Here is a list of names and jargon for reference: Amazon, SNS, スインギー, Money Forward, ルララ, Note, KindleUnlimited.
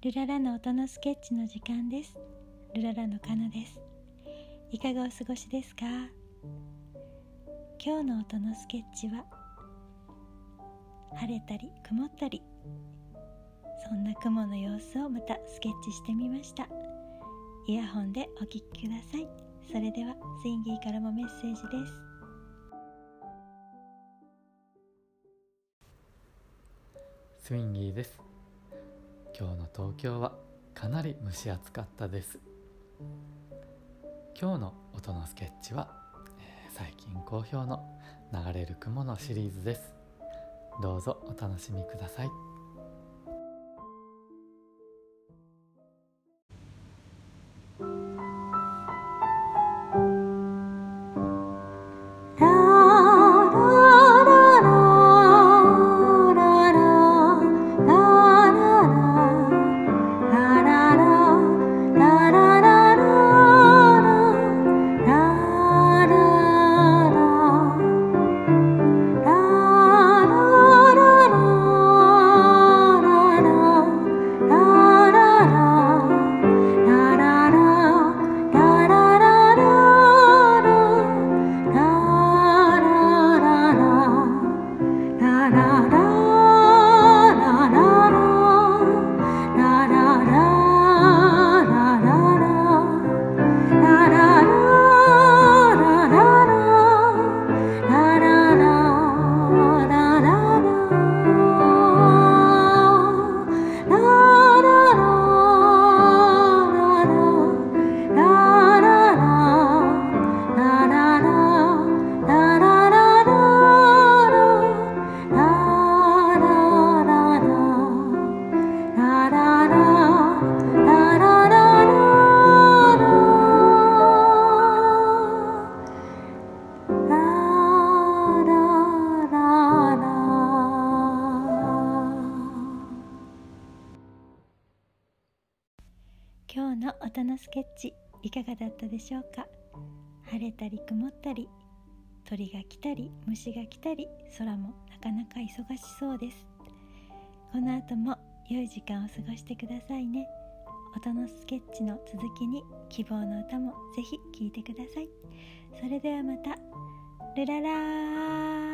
ルララの音のスケッチの時間です。ルララのかなです。いかがお過ごしですか？今日の音のスケッチは晴れたり曇ったり、そんな雲の様子をまたスケッチしてみました。イヤホンでお聴きください。それではスインギーからもメッセージです。スインギーです。今日の東京はかなり蒸し暑かったです。今日の音のスケッチは、最近好評の流れる雲のシリーズです。どうぞお楽しみください。今日の音のスケッチいかがだったでしょうか。晴れたり曇ったり、鳥が来たり虫が来たり、空もなかなか忙しそうです。この後も良い時間を過ごしてくださいね。音のスケッチの続きに希望の歌もぜひ聴いてください。それではまた。ルララー。